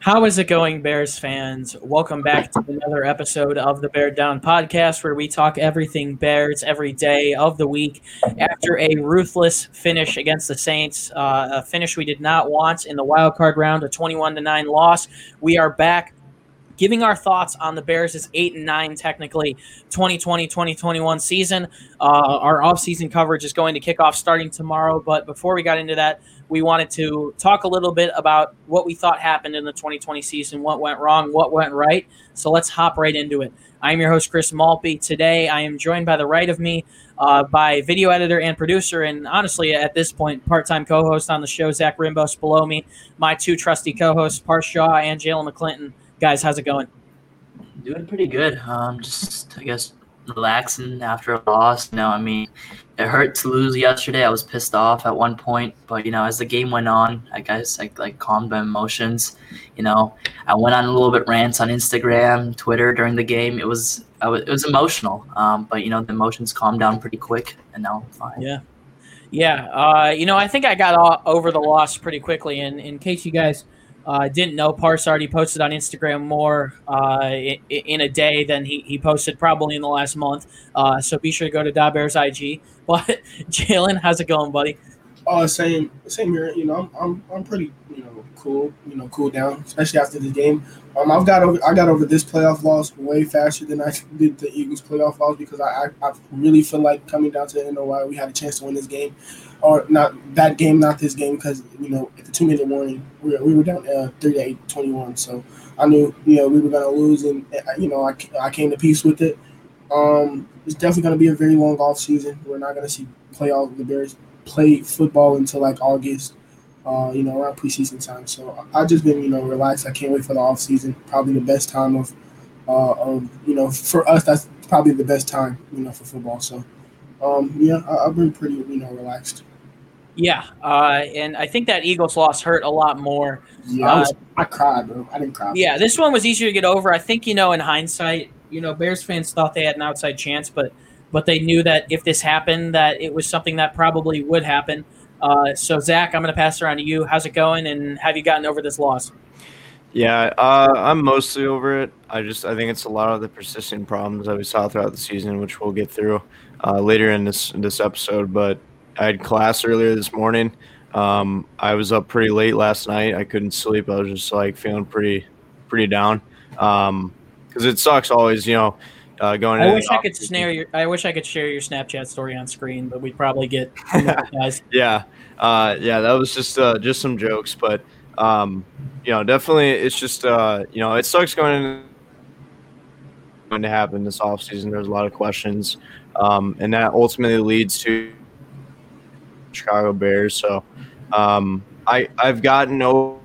How is it going, Bears fans? Welcome back to another episode of the Bear Down Podcast, where we talk everything Bears every day of the week. After a ruthless finish against the Saints, a finish we did not want in the wild card round, a 21-9 loss, we are back giving our thoughts on the Bears' 8-9 technically 2020-2021 season. Our offseason coverage is going to kick off starting tomorrow, but before we got into that, we wanted to talk a little bit about what we thought happened in the 2020 season, what went wrong, what went right. So let's hop right into it. I'm your host, Chris Maltby. Today, I am joined by the right of me by video editor and producer, and honestly, at this point, part-time co-host on the show, Zach Rimbos. Below me, my two trusty co-hosts, Parth Shah and Jalen McClinton. Guys, how's it going? Doing pretty good. Just, I guess, relaxing after a loss. It hurt to lose yesterday. I was pissed off at one point, but as the game went on, I guess I calmed my emotions. I went on a little bit rants on Instagram, Twitter during the game. It was emotional, but the emotions calmed down pretty quick, and now I'm fine. Yeah. I think I got over the loss pretty quickly. And in case you guys didn't know, Parse already posted on Instagram more in a day than he posted probably in the last month. So be sure to go to DaBears IG. But Jalen, how's it going, buddy? Same here. I'm pretty cool. Cool down, especially after the game. I got over this playoff loss way faster than I did the Eagles playoff loss, because I really feel like coming down to the end of why we had a chance to win this game, or not that game, not this game, because at the 2-minute warning we were down 38-21. So I knew we were gonna lose, and I came to peace with it. It's definitely gonna be a very long off season. We're not gonna see the Bears play football until like August, around preseason time. So I've just been relaxed. I can't wait for the off season. Probably the best time of for us. That's probably the best time for football. So I've been pretty relaxed. Yeah, and I think that Eagles loss hurt a lot more. Yeah, I cried, bro. I didn't cry. Yeah, this one was easier to get over. I think in hindsight, Bears fans thought they had an outside chance, but they knew that if this happened, that it was something that probably would happen. So, Zach, I'm going to pass it around to you. How's it going, and have you gotten over this loss? Yeah, I'm mostly over it. I think it's a lot of the persistent problems that we saw throughout the season, which we'll get through later in this episode. But I had class earlier this morning. I was up pretty late last night. I couldn't sleep. I was just feeling pretty down, because it sucks always, going. I wish I could share your Snapchat story on screen, but we'd probably get guys. That was just some jokes, but definitely it's just it sucks going to happen this offseason. There's a lot of questions, and that ultimately leads to Chicago Bears. So I've gotten over,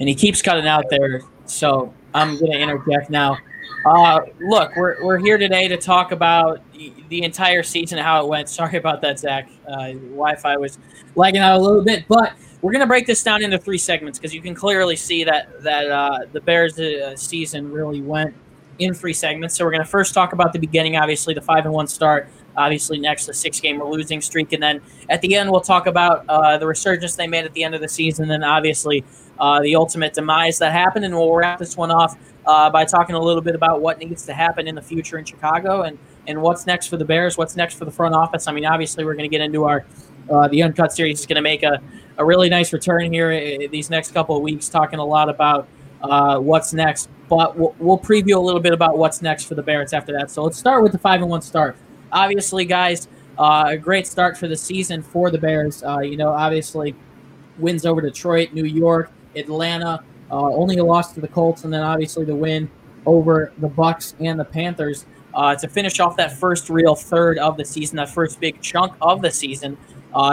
and he keeps cutting out there, so I'm going to interject now. Look, we're here today to talk about the entire season and how it went. Sorry about that, Zach. Wi-Fi was lagging out a little bit, but we're going to break this down into three segments, because you can clearly see that the Bears season really went in three segments. So we're going to first talk about the beginning, obviously, the 5-1 start. Obviously, next, the 6-game losing streak. And then at the end, we'll talk about the resurgence they made at the end of the season, and obviously the ultimate demise that happened. And we'll wrap this one off by talking a little bit about what needs to happen in the future in Chicago, and what's next for the Bears, what's next for the front office. Obviously, we're going to get into our the Uncut series is going to make a really nice return here these next couple of weeks, talking a lot about what's next. But we'll preview a little bit about what's next for the Bears after that. So let's start with the 5-1 start. Obviously, guys, a great start for the season for the Bears. Obviously, wins over Detroit, New York, Atlanta, only a loss to the Colts, and then obviously the win over the Bucks and the Panthers to finish off that first real third of the season, that first big chunk of the season.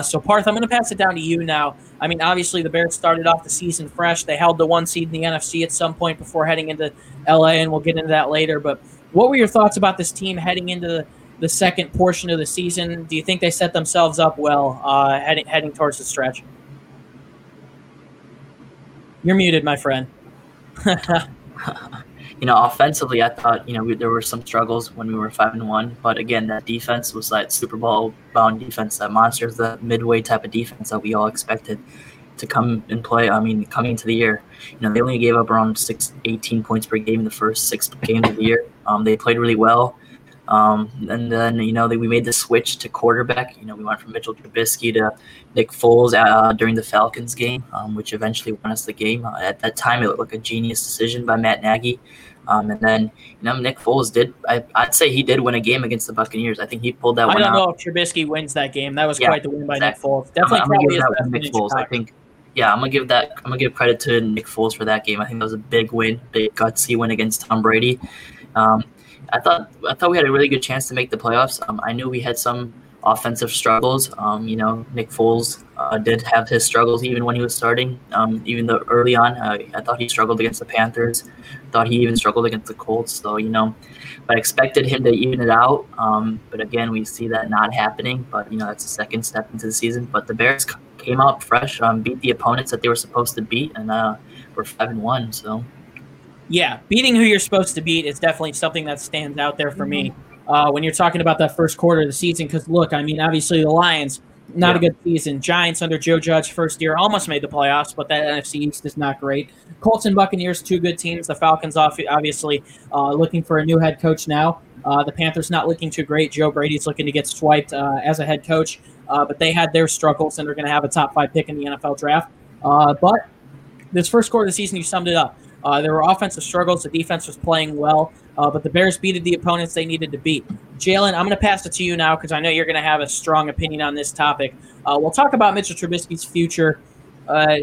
So, Parth, I'm going to pass it down to you now. Obviously, the Bears started off the season fresh. They held the 1 seed in the NFC at some point before heading into L.A., and we'll get into that later. But what were your thoughts about this team heading into the second portion of the season? Do you think they set themselves up well heading towards the stretch? You're muted, my friend. Offensively, I thought, there were some struggles when we were 5-1. But again, that defense was that Super Bowl-bound defense, that monsters, the midway type of defense that we all expected to come and play. I mean, coming into the year, you know, they only gave up around 18 points per game in the first 6 games of the year. They played really well. And then, you know, we made the switch to quarterback. You know, we went from Mitchell Trubisky to Nick Foles during the Falcons game, which eventually won us the game. At that time, it looked like a genius decision by Matt Nagy. And then, you know, Nick Foles did. I'd say he did win a game against the Buccaneers. I think he pulled that one out. I don't know if Trubisky wins that game. That was quite the win by Nick Foles. Definitely, probably is that Nick Foles. I think. Yeah, I'm gonna give credit to Nick Foles for that game. I think that was a big win, big gutsy win against Tom Brady. I thought we had a really good chance to make the playoffs. I knew we had some offensive struggles. You know, Nick Foles did have his struggles even when he was starting. Even though early on, I thought he struggled against the Panthers. Thought he even struggled against the Colts. So, you know, I expected him to even it out. But again, we see that not happening. But, you know, that's the second step into the season. But the Bears came out fresh, beat the opponents that they were supposed to beat, and we're 5-1. So. Yeah, beating who you're supposed to beat is definitely something that stands out there for me when you're talking about that first quarter of the season. Because, look, I mean, obviously the Lions, not a good season. Giants under Joe Judge first year almost made the playoffs, but that NFC East is not great. Colts and Buccaneers, two good teams. The Falcons obviously looking for a new head coach now. The Panthers not looking too great. Joe Brady's looking to get swiped as a head coach. But they had their struggles and are going to have a top 5 pick in the NFL draft. But this first quarter of the season, you summed it up. There were offensive struggles. The defense was playing well, but the Bears beat the opponents they needed to beat. Jaylon, I'm going to pass it to you now because I know you're going to have a strong opinion on this topic. We'll talk about Mitchell Trubisky's future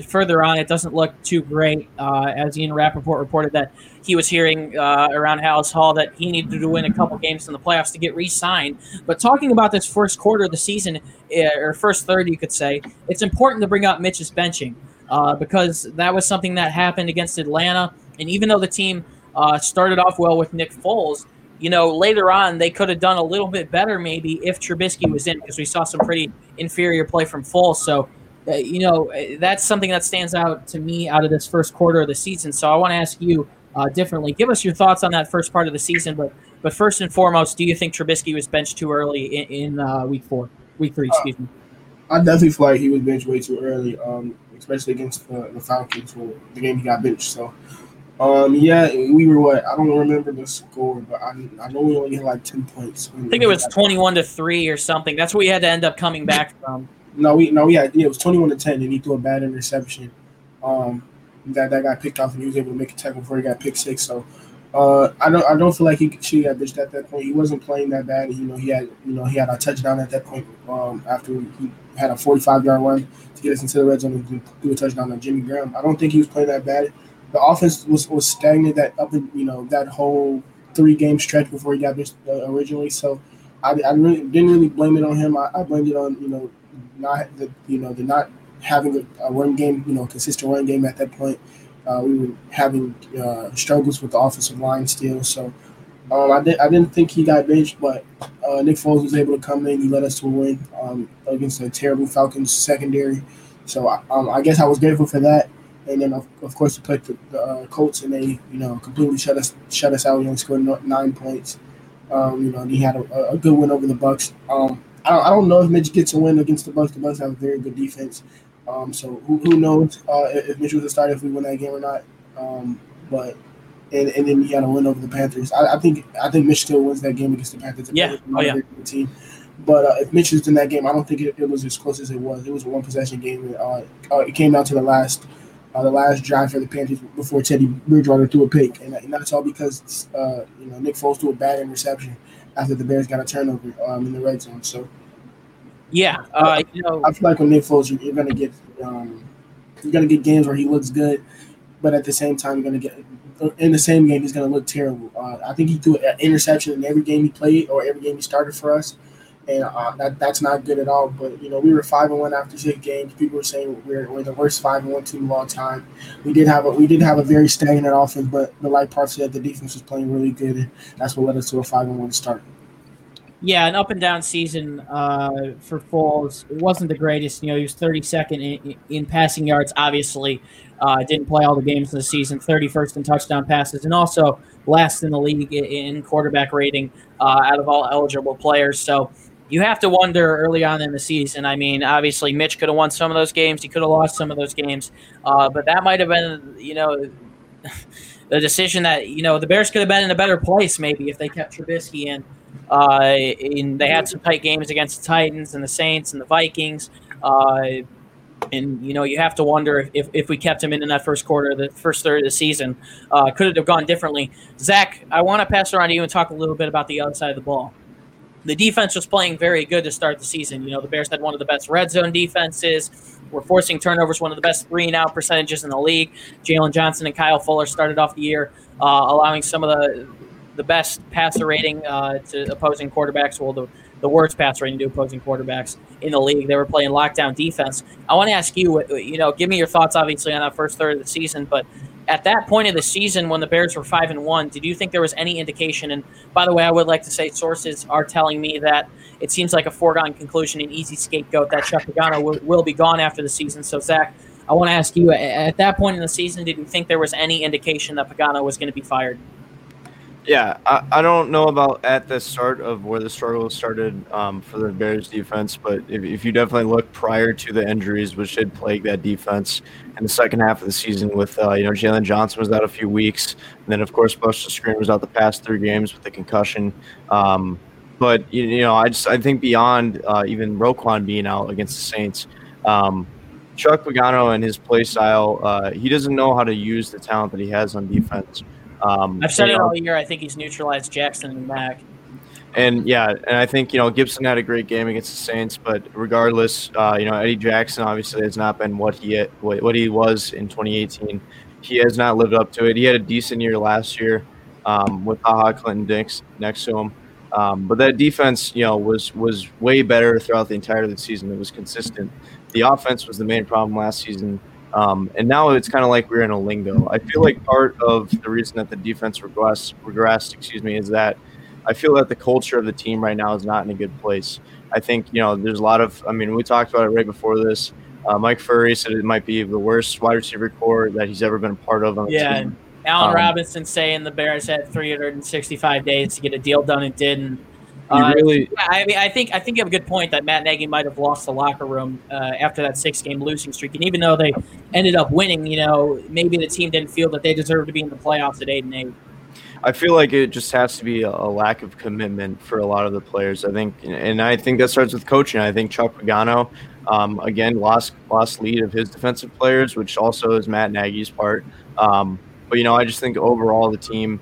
further on. It doesn't look too great, as Ian Rappaport reported that he was hearing around Halas Hall that he needed to win a couple games in the playoffs to get re-signed. But talking about this first quarter of the season, or first third, you could say, it's important to bring up Mitch's benching. Because that was something that happened against Atlanta. And even though the team started off well with Nick Foles, you know, later on they could have done a little bit better maybe if Trubisky was in because we saw some pretty inferior play from Foles. So, you know, that's something that stands out to me out of this first quarter of the season. So I want to ask you differently. Give us your thoughts on that first part of the season. But first and foremost, do you think Trubisky was benched too early in week three? Excuse me. I definitely feel like he was benched way too early, especially against the Falcons, for the game he got benched. So, yeah, we were I don't remember the score, but I know we only had like 10 points. I think it was 21-3 or something. That's what we had to end up coming back from. No, it was 21-10, and he threw a bad interception. That got picked off, and he was able to make a tackle before he got pick six. So, I don't feel like he should have got benched at that point. He wasn't playing that bad. You know, he had a touchdown at that point. After he had a 45-yard run to get us into the red zone and do a touchdown on Jimmy Graham. I don't think he was playing that bad. The offense was stagnant that whole 3-game stretch before he got benched originally. So I didn't really blame it on him. I blamed it on not having a run game, consistent run game at that point. We were having struggles with the offensive line still. So I didn't think he got benched, but Nick Foles was able to come in. He led us to a win against a terrible Falcons secondary. So I guess I was grateful for that. And then, of course, we played the Colts, and they completely shut us out. We only scored 9 points. And he had a good win over the Bucs. I don't know if Mitch gets a win against the Bucs. The Bucs have a very good defense. So who knows if Mitchell was a starter if we win that game or not? And then he had a win over the Panthers. I think Mitch still wins that game against the Panthers. Yeah, the team. But if Mitch was in that game, I don't think it was as close as it was. It was a 1-possession game. It came down to the last drive for the Panthers before Teddy Bridgewater threw a pick, and that's all because Nick Foles threw a bad interception after the Bears got a turnover in the red zone. So. Yeah, I feel like with Nick Foles, you're gonna get games where he looks good, but at the same time, you're gonna get in the same game he's gonna look terrible. I think he threw an interception in every game he played or every game he started for us, and that's not good at all. But we were 5-1 after 6 games. People were saying we're the worst 5-1 team of all time. We did have a very stagnant offense, but like Parth said, the defense was playing really good, and that's what led us to a 5-1 start. Yeah, an up-and-down season for Foles. It wasn't the greatest. He was 32nd in passing yards, obviously. Didn't play all the games of the season, 31st in touchdown passes, and also last in the league in quarterback rating out of all eligible players. So you have to wonder early on in the season. I mean, obviously, Mitch could have won some of those games. He could have lost some of those games. But that might have been, you know, the decision that, you know, the Bears could have been in a better place maybe if they kept Trubisky in. And they had some tight games against the Titans and the Saints and the Vikings. And, you know, you have to wonder if we kept him in that first quarter, the first third of the season, could it have gone differently? Zach, I want to pass it around to you and talk a little bit about the other side of the ball. The defense was playing very good to start the season. You know, the Bears had one of the best red zone defenses. We're forcing turnovers, one of the best 3-and-out percentages in the league. Jaylon Johnson and Kyle Fuller started off the year allowing some of the best passer rating to opposing quarterbacks, well, the worst pass rating to opposing quarterbacks in the league. They were playing lockdown defense. I want to ask you, you know, give me your thoughts, obviously, on that first third of the season, but at that point of the season when the Bears were 5-1, did you think there was any indication? And by the way, I would like to say sources are telling me that it seems like a foregone conclusion, an easy scapegoat, that Chuck Pagano will be gone after the season. So, Zach, I want to ask you, at that point in the season, did you think there was any indication that Pagano was going to be fired? Yeah, I don't know about at the start of where the struggle started for the Bears defense, but if you definitely look prior to the injuries, which did plague that defense in the second half of the season with, you know, Jaylon Johnson was out a few weeks. And then, of course, Buster Skrine was out the past 3 games with the concussion. But, you know, I think beyond even Roquan being out against the Saints, Chuck Pagano and his play style, he doesn't know how to use the talent that he has on defense. I've said it all year. I think he's neutralized Jackson and Mack. And, yeah, and I think, you know, Gibson had a great game against the Saints. But regardless, you know, Eddie Jackson obviously has not been what he was in 2018. He has not lived up to it. He had a decent year last year with Haha Clinton Dix next to him. But that defense, you know, was way better throughout the entirety of the season. It was consistent. The offense was the main problem last season. And now it's kind of like we're in a lingo. I feel like part of the reason that the defense regressed, is that I feel that the culture of the team right now is not in a good place. I think, you know, there's a lot of, I mean, we talked about it right before this. Mike Furry said it might be the worst wide receiver core that he's ever been a part of on the team. Yeah, Allen Robinson saying the Bears had 365 days to get a deal done and didn't. I mean, I think you have a good point that Matt Nagy might have lost the locker room after that 6-game losing streak. And even though they ended up winning, you know, maybe the team didn't feel that they deserved to be in the playoffs at 8-8. I feel like it just has to be a lack of commitment for a lot of the players. I think, and I think that starts with coaching. I think Chuck Pagano, again, lost lead of his defensive players, which also is Matt Nagy's part. But, you know, I just think overall the team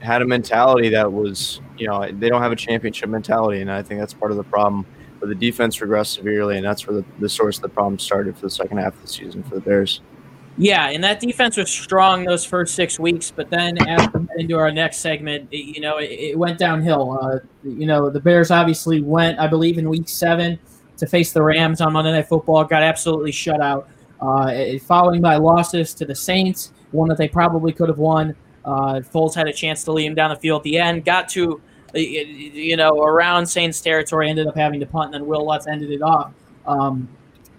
had a mentality that was, you know, they don't have a championship mentality, and I think that's part of the problem. But the defense regressed severely, and that's where the source of the problem started for the second half of the season for the Bears. Yeah, and that defense was strong those first 6 weeks, but then after into our next segment, you know, it went downhill. You know, the Bears obviously went, I believe, in Week 7 to face the Rams on Monday Night Football, got absolutely shut out, following by losses to the Saints, one that they probably could have won. Foles had a chance to lead him down the field at the end, got to, you know, around Saints territory, ended up having to punt, and then Will Lutz ended it off.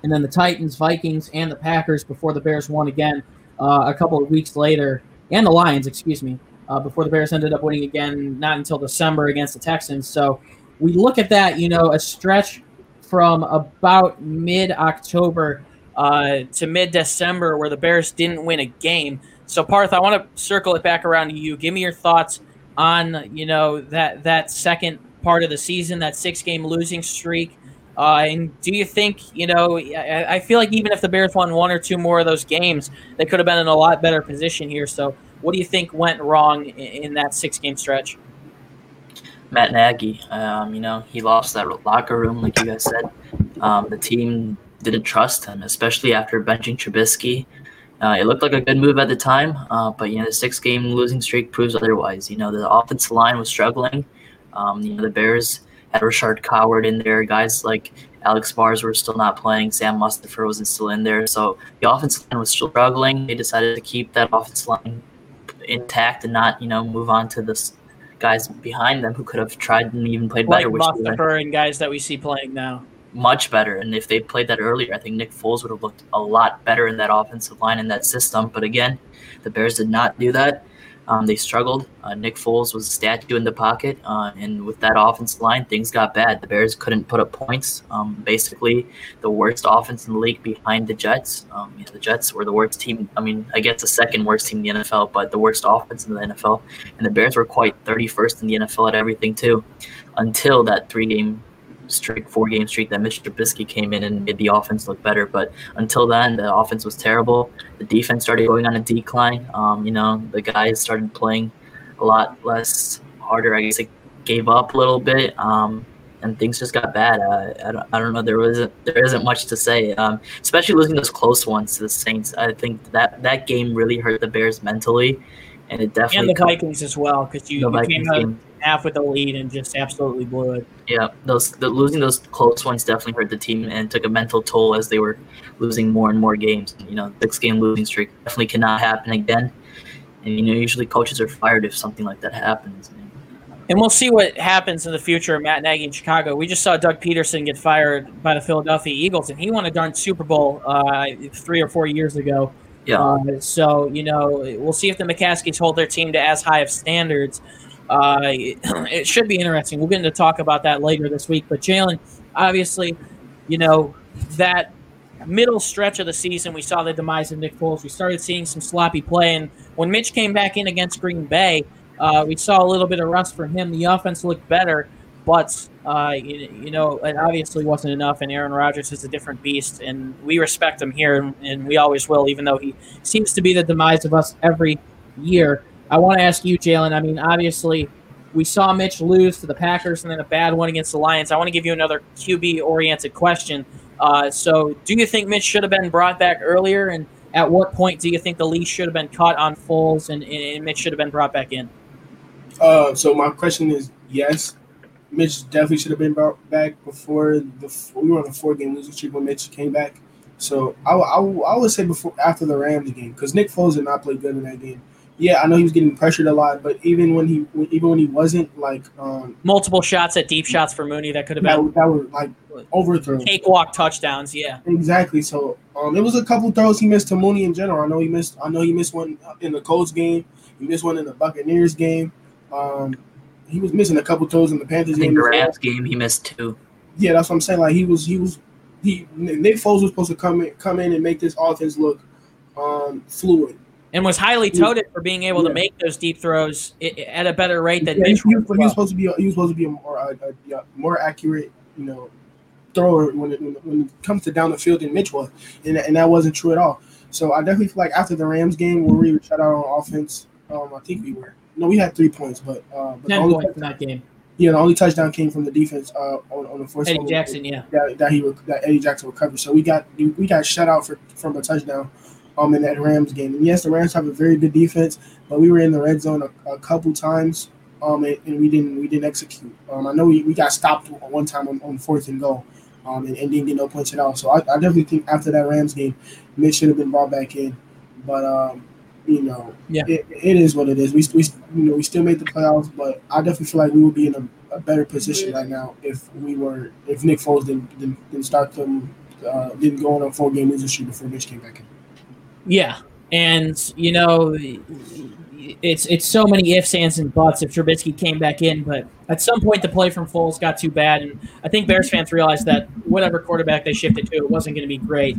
And then the Titans, Vikings, and the Packers before the Bears won again a couple of weeks later, and the Lions, before the Bears ended up winning again, not until December against the Texans. So we look at that, you know, a stretch from about mid-October to mid-December where the Bears didn't win a game. So, Parth, I want to circle it back around to you. Give me your thoughts on, you know, that second part of the season, that 6-game losing streak. And do you think, you know, I feel like even if the Bears won 1 or 2 more of those games, they could have been in a lot better position here. So what do you think went wrong in that 6-game stretch? Matt Nagy, you know, he lost that locker room, like you guys said. The team didn't trust him, especially after benching Trubisky. It looked like a good move at the time, but, you know, the 6-game losing streak proves otherwise. You know, the offensive line was struggling. You know, the Bears had Rashard Coward in there. Guys like Alex Bars were still not playing. Sam Mustipher wasn't still in there. So the offensive line was still struggling. They decided to keep that offensive line intact and not, you know, move on to the guys behind them who could have tried and even played better. Like Mustipher and guys that we see playing now. Much better, and if they played that earlier, I think Nick Foles would have looked a lot better in that offensive line and that system. But again, the Bears did not do that. They struggled. Nick Foles was a statue in the pocket, and with that offensive line, things got bad. The Bears couldn't put up points. Basically, the worst offense in the league behind the Jets. The Jets were the worst team. I mean, I guess the second worst team in the NFL, but the worst offense in the NFL. And the Bears were quite 31st in the NFL at everything too, until that four-game streak that Mitchell Trubisky came in and made the offense look better. But until then, the offense was terrible. The defense started going on a decline. The guys started playing a lot less harder. I guess they gave up a little bit, and things just got bad. I don't know. There isn't much to say, especially losing those close ones to the Saints. I think that game really hurt the Bears mentally, and it definitely and the Vikings as well, because you came out half with the lead and just absolutely blew it. Yeah, losing those close ones definitely hurt the team and took a mental toll as they were losing more and more games. 6-game losing streak definitely cannot happen again. And usually coaches are fired if something like that happens. And we'll see what happens in the future of Matt Nagy in Chicago. We just saw Doug Peterson get fired by the Philadelphia Eagles, and he won a darn Super Bowl 3 or 4 years ago. Yeah. We'll see if the McCaskies hold their team to as high of standards. It should be interesting. We'll get into talk about that later this week. But Jalen, obviously, that middle stretch of the season, we saw the demise of Nick Foles. We started seeing some sloppy play. And when Mitch came back in against Green Bay, we saw a little bit of rust from him. The offense looked better, but it obviously wasn't enough. And Aaron Rodgers is a different beast, and we respect him here, and we always will, even though he seems to be the demise of us every year. I want to ask you, Jalen, obviously we saw Mitch lose to the Packers and then a bad one against the Lions. I want to give you another QB-oriented question. So do you think Mitch should have been brought back earlier, and at what point do you think the leash should have been caught on Foles and Mitch should have been brought back in? So my question is yes. Mitch definitely should have been brought back we were on a 4-game losing streak when Mitch came back. So I would say after the Rams game, because Nick Foles did not play good in that game. Yeah, I know he was getting pressured a lot, but even when he wasn't, multiple shots at deep shots for Mooney that could have been that were overthrown cakewalk touchdowns. Yeah, exactly. So it was a couple throws he missed to Mooney in general. I know he missed one in the Colts game. He missed one in the Buccaneers game. He was missing a couple throws in the Panthers game. In the Rams game, he missed two. Yeah, that's what I'm saying. Nick Foles was supposed to come in and make this offense look fluid. And was highly touted for being able to make those deep throws at a better rate than Mitch. He was supposed to be. He was supposed to be a more accurate, thrower when it comes to down the field than Mitch was, and that wasn't true at all. So I definitely feel like after the Rams game where we were shut out on offense, I think we were. No, we had 3 points, but 10 points in that game. Yeah, the only touchdown came from the defense on the fourth. Eddie Jackson, that Eddie Jackson recovered. So we got shut out from a touchdown. In that Rams game. And yes, the Rams have a very good defense, but we were in the red zone a couple times, and we didn't execute. I know we got stopped one time on 4th and goal, and didn't get no points at all. So I definitely think after that Rams game, Mitch should have been brought back in. But it is what it is. We still made the playoffs, but I definitely feel like we would be in a better position right now if Nick Foles didn't go on a 4-game losing streak before Mitch came back in. Yeah, and, it's so many ifs, ands, and buts if Trubisky came back in. But at some point, the play from Foles got too bad, and I think Bears fans realized that whatever quarterback they shifted to, it wasn't going to be great.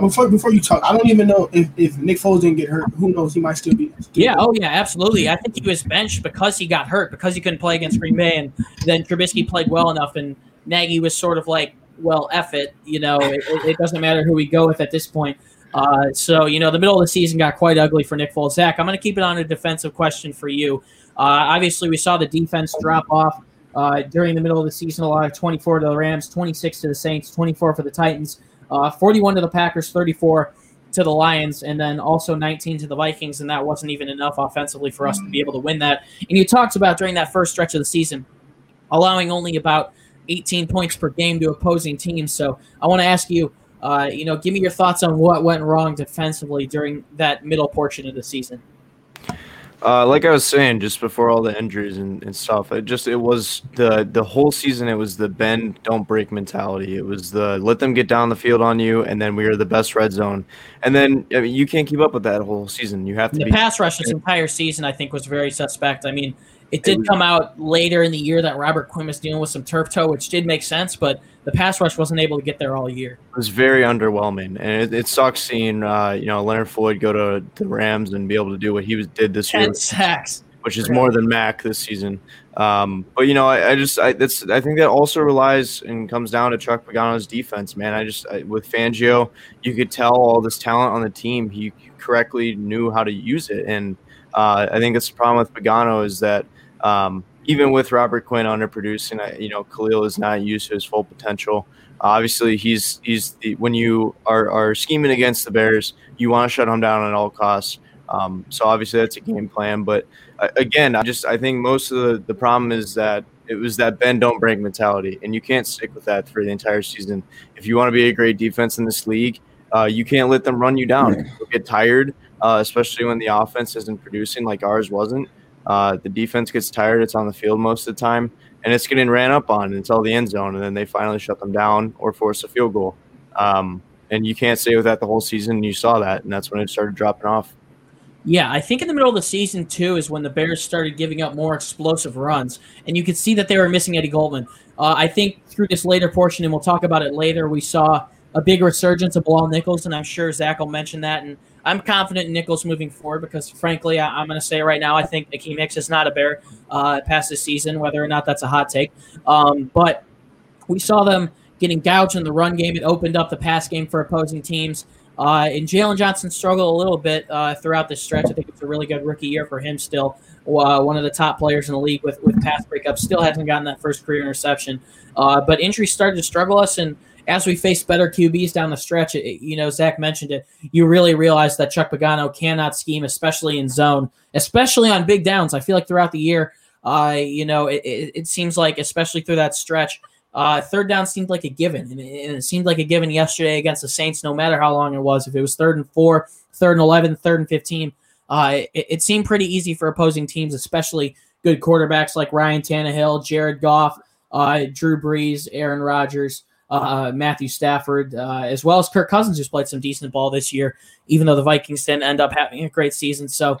Before you talk, I don't even know if Nick Foles didn't get hurt. Who knows? He might still be. Absolutely. I think he was benched because he got hurt, because he couldn't play against Green Bay, and then Trubisky played well enough, and Nagy was sort of like, well, F it. It doesn't matter who we go with at this point. The middle of the season got quite ugly for Nick Foles. Zach, I'm going to keep it on a defensive question for you. Obviously, we saw the defense drop off during the middle of the season. A lot of 24 to the Rams, 26 to the Saints, 24 for the Titans, 41 to the Packers, 34 to the Lions, and then also 19 to the Vikings, and that wasn't even enough offensively for us to be able to win that. And you talked about during that first stretch of the season allowing only about 18 points per game to opposing teams. So I want to ask you, give me your thoughts on what went wrong defensively during that middle portion of the season. Like I was saying, just before all the injuries and stuff, it was the whole season. It was the bend, don't break mentality. It was the let them get down the field on you, and then we are the best red zone. And then you can't keep up with that whole season. You have to. The pass rush this entire season, I think, was very suspect. I mean, it did come out later in the year that Robert Quinn was dealing with some turf toe, which did make sense, but the pass rush wasn't able to get there all year. It was very underwhelming, and it sucks seeing Leonard Floyd go to the Rams and be able to do what he did this year. 10 sacks. Which is more than Mac this season. But, I think that also relies and comes down to Chuck Pagano's defense, man. With Fangio, you could tell all this talent on the team. He correctly knew how to use it, and I think that's the problem with Pagano is that even with Robert Quinn underproducing, Khalil is not used to his full potential. Obviously, when you are scheming against the Bears, you want to shut him down at all costs. So obviously that's a game plan. But again, I think most of the problem is that it was that bend don't break mentality, and you can't stick with that for the entire season. If you want to be a great defense in this league, you can't let them run you down. You'll get tired, especially when the offense isn't producing like ours wasn't. The defense gets tired. It's on the field most of the time, and it's getting ran up on until the end zone, and then they finally shut them down or force a field goal. And you can't stay with that the whole season, and you saw that, and that's when it started dropping off. Yeah, I think in the middle of the season, too, is when the Bears started giving up more explosive runs, and you could see that they were missing Eddie Goldman. I think through this later portion, and we'll talk about it later, we saw a big resurgence of Bilal Nichols, and I'm sure Zach will mention that, and I'm confident in Nichols moving forward because, frankly, I'm going to say right now I think Akeem Hicks is not a Bear past this season, whether or not that's a hot take. But we saw them getting gouged in the run game. It opened up the pass game for opposing teams. And Jaylon Johnson struggled a little bit throughout this stretch. I think it's a really good rookie year for him still. One of the top players in the league with pass breakups. Still hasn't gotten that first career interception. But injuries started to struggle us, and as we face better QBs down the stretch, Zach mentioned it, you really realize that Chuck Pagano cannot scheme, especially in zone, especially on big downs. I feel like throughout the year, it seems like, especially through that stretch, third down seemed like a given, and it seemed like a given yesterday against the Saints, no matter how long it was. If it was 3rd and 4, 3rd and 11, 3rd and 15, it seemed pretty easy for opposing teams, especially good quarterbacks like Ryan Tannehill, Jared Goff, Drew Brees, Aaron Rodgers, Matthew Stafford, as well as Kirk Cousins, who's played some decent ball this year, even though the Vikings didn't end up having a great season. So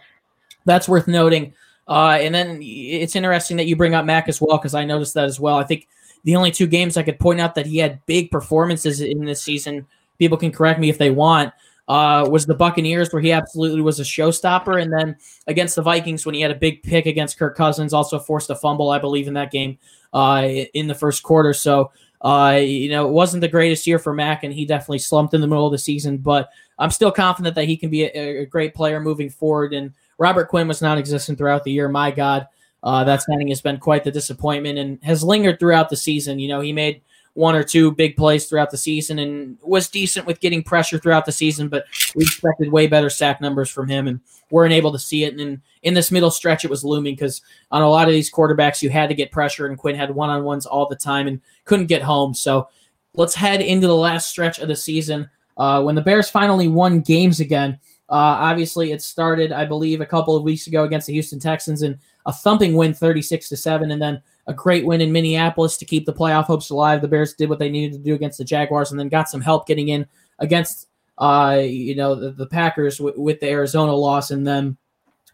that's worth noting. And then it's interesting that you bring up Mac as well, because I noticed that as well. I think the only two games I could point out that he had big performances in this season, people can correct me if they want, was the Buccaneers, where he absolutely was a showstopper, and then against the Vikings when he had a big pick against Kirk Cousins, also forced a fumble, I believe, in that game in the first quarter. So, it wasn't the greatest year for Mac, and he definitely slumped in the middle of the season, but I'm still confident that he can be a great player moving forward. And Robert Quinn was non-existent throughout the year. My God, that signing has been quite the disappointment and has lingered throughout the season. He made one or two big plays throughout the season and was decent with getting pressure throughout the season, but we expected way better sack numbers from him and weren't able to see it. And in this middle stretch, it was looming because on a lot of these quarterbacks, you had to get pressure, and Quinn had one-on-ones all the time and couldn't get home. So let's head into the last stretch of the season when the Bears finally won games again. Obviously, it started, I believe, a couple of weeks ago against the Houston Texans and a thumping win 36-7, and then a great win in Minneapolis to keep the playoff hopes alive. The Bears did what they needed to do against the Jaguars and then got some help getting in against the Packers with the Arizona loss, and then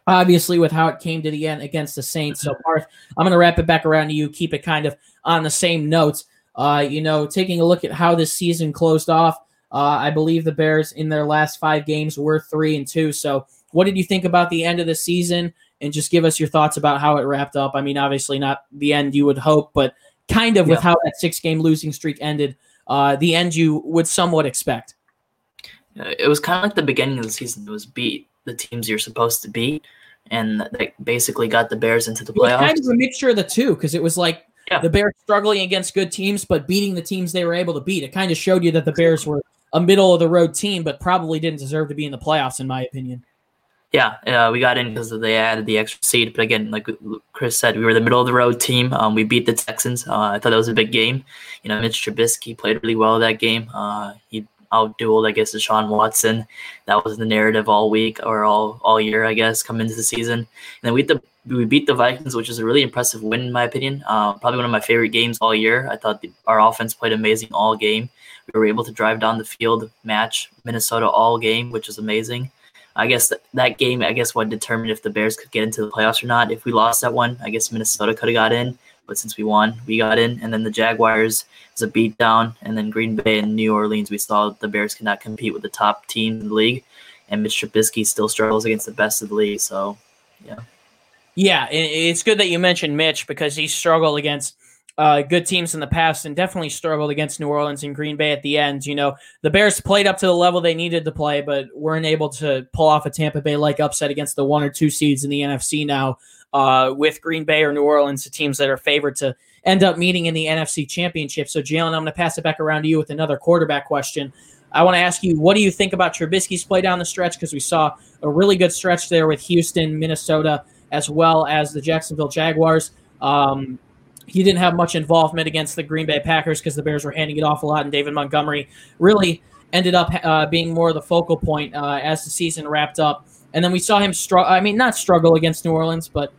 obviously with how it came to the end against the Saints. So, Parth, I'm going to wrap it back around to you, keep it kind of on the same notes. Taking a look at how this season closed off, I believe the Bears in their last 5 games were 3-2. So what did you think about the end of the season? And just give us your thoughts about how it wrapped up. I mean, obviously not the end you would hope, but kind of with how that 6-game losing streak ended, the end you would somewhat expect. It was kind of like the beginning of the season. It was beat the teams you're supposed to beat, and that basically got the Bears into the playoffs. It was kind of a mixture of the two, because it was like the Bears struggling against good teams but beating the teams they were able to beat. It kind of showed you that the Bears were a middle-of-the-road team but probably didn't deserve to be in the playoffs, in my opinion. Yeah, we got in because they added the extra seed. But again, like Chris said, we were the middle-of-the-road team. We beat the Texans. I thought that was a big game. Mitch Trubisky played really well that game. He outdueled, I guess, Deshaun Watson. That was the narrative all week or all year, I guess, coming into the season. And then we beat the Vikings, which is a really impressive win, in my opinion. Probably one of my favorite games all year. I thought our offense played amazing all game. We were able to drive down the field, match Minnesota all game, which is amazing. I guess that game, what determined if the Bears could get into the playoffs or not. If we lost that one, I guess Minnesota could have got in. But since we won, we got in. And then the Jaguars is a beatdown. And then Green Bay and New Orleans, we saw the Bears cannot compete with the top team in the league. And Mitch Trubisky still struggles against the best of the league. So, yeah. Yeah, it's good that you mentioned Mitch because he struggled against good teams in the past and definitely struggled against New Orleans and Green Bay at the end. You know, the Bears played up to the level they needed to play, but weren't able to pull off a Tampa Bay-like upset against the 1 or 2 seeds in the NFC now. With Green Bay or New Orleans, the teams that are favored to end up meeting in the NFC Championship. So, Jaylon, I'm going to pass it back around to you with another quarterback question. I want to ask you, what do you think about Trubisky's play down the stretch? Because we saw a really good stretch there with Houston, Minnesota, as well as the Jacksonville Jaguars. He didn't have much involvement against the Green Bay Packers because the Bears were handing it off a lot, and David Montgomery really ended up being more of the focal point as the season wrapped up. And then we saw him not struggle against New Orleans, but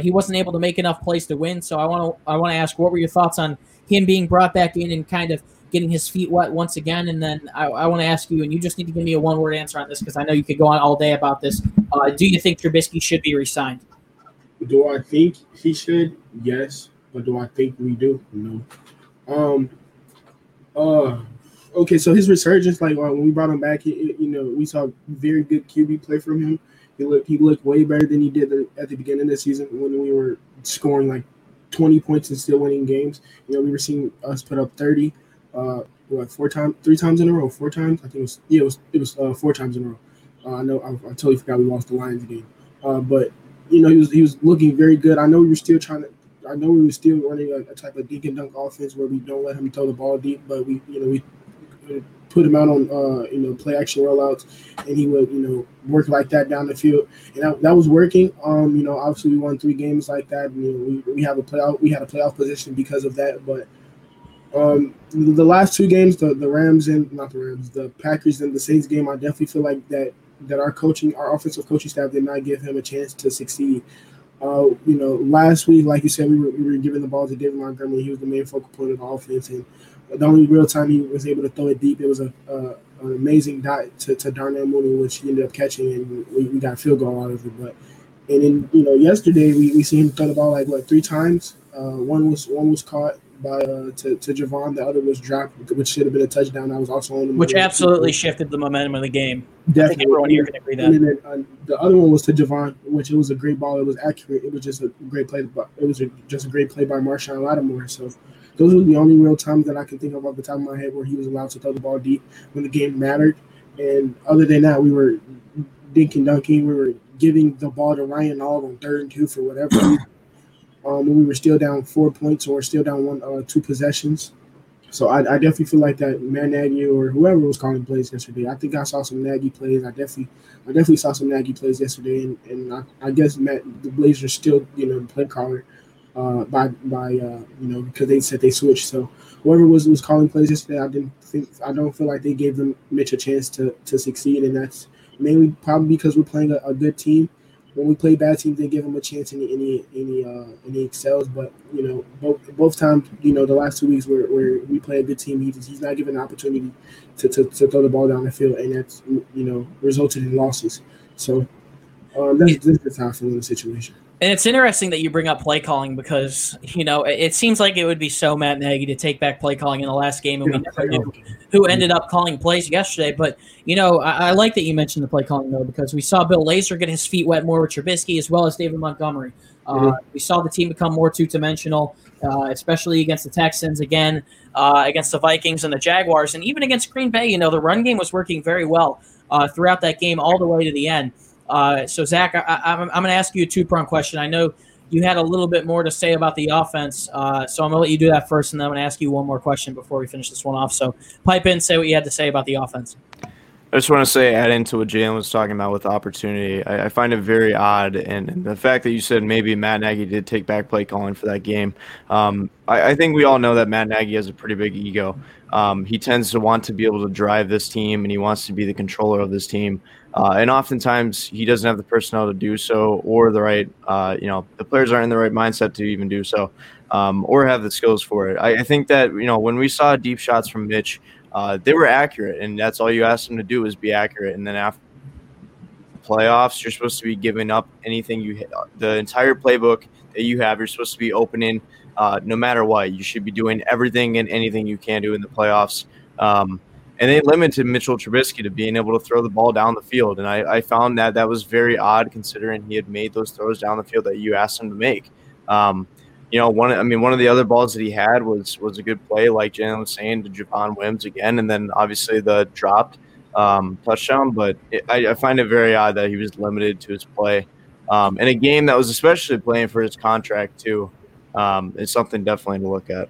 he wasn't able to make enough plays to win. So I want to ask, what were your thoughts on him being brought back in and kind of getting his feet wet once again? And then I want to ask you, and you just need to give me a one-word answer on this because I know you could go on all day about this. Do you think Trubisky should be re-signed? Do I think he should? Yes. But do I think we do? No. Okay, so his resurgence, like when we brought him back, we saw very good QB play from him. He looked way better than he did at the beginning of the season when we were scoring like 20 points and still winning games. We were seeing us put up 30, 4 times in a row. I think it was 4 times in a row. I totally forgot we lost the Lions game. But he was looking very good. I know we were still running a type of dink and dunk offense where we don't let him throw the ball deep, but we put him out on play action rollouts, and he would work like that down the field, and that was working. Obviously we won 3 games like that, and we had a playoff position because of that. But the last 2 games, the Packers and the Saints game, I definitely feel like that our offensive coaching staff did not give him a chance to succeed. Last week, like you said, we were giving the ball to David Montgomery. He was the main focal point of the offense, and the only real time he was able to throw it deep, it was an amazing dot to Darnell Mooney, which he ended up catching, and we got a field goal out of it. And then yesterday we seen him throw the ball 3 times. One was caught by to Javon, the other was dropped, which should have been a touchdown. I was also on him, which absolutely shifted the momentum of the game. Definitely, I think everyone here can agree that. And then the other one was to Javon, which it was a great ball. It was accurate. It was just a great play. It was just a great play by Marshawn Lattimore. So those were the only real times that I can think of off the top of my head where he was allowed to throw the ball deep when the game mattered. And other than that, we were dinking dunking. We were giving the ball to Ryan Hall on 3rd and 2 for whatever reason. When we were still down 4 points or still down 2 possessions. So I definitely feel like that Matt Nagy or whoever was calling plays yesterday. I think I saw some Nagy plays. I definitely saw some Nagy plays yesterday, and I guess Matt the Blazers still the play caller by because they said they switched. So whoever was calling plays yesterday, I don't feel like they gave them Mitch a chance to succeed, and that's mainly probably because we're playing a good team. When we play bad teams, they give them a chance and he excels. But both times, the last 2 weeks where we play a good team, he's not given an opportunity to throw the ball down the field, and that's resulted in losses. So that's how I feel in the situation. And it's interesting that you bring up play calling because it seems like it would be so Matt Nagy to take back play calling in the last game, and we never knew who ended up calling plays yesterday. But I like that you mentioned the play calling though, because we saw Bill Lazor get his feet wet more with Trubisky as well as David Montgomery. We saw the team become more two-dimensional, especially against the Texans again, against the Vikings and the Jaguars, and even against Green Bay. The run game was working very well throughout that game all the way to the end. So, Zach, I'm going to ask you a 2-pronged question. I know you had a little bit more to say about the offense, so I'm going to let you do that first, and then I'm going to ask you one more question before we finish this one off. So pipe in, say what you had to say about the offense. I just want to say, add into what Jalen was talking about with opportunity. I find it very odd, and the fact that you said maybe Matt Nagy did take back play calling for that game. I think we all know that Matt Nagy has a pretty big ego. He tends to want to be able to drive this team, and he wants to be the controller of this team. And oftentimes, he doesn't have the personnel to do so, or the right, the players aren't in the right mindset to even do so, or have the skills for it. I think that, when we saw deep shots from Mitch, they were accurate, and that's all you asked them to do was be accurate. And then after playoffs, you're supposed to be giving up anything you hit. The entire playbook that you have, you're supposed to be opening no matter what. You should be doing everything and anything you can do in the playoffs. And they limited Mitchell Trubisky to being able to throw the ball down the field. And I found that was very odd, considering he had made those throws down the field that you asked him to make. One of the other balls that he had was a good play, like Jalen was saying, to Javon Wims again, and then obviously the dropped touchdown. But I find it very odd that he was limited to his play in a game that was especially playing for his contract too. It's something definitely to look at.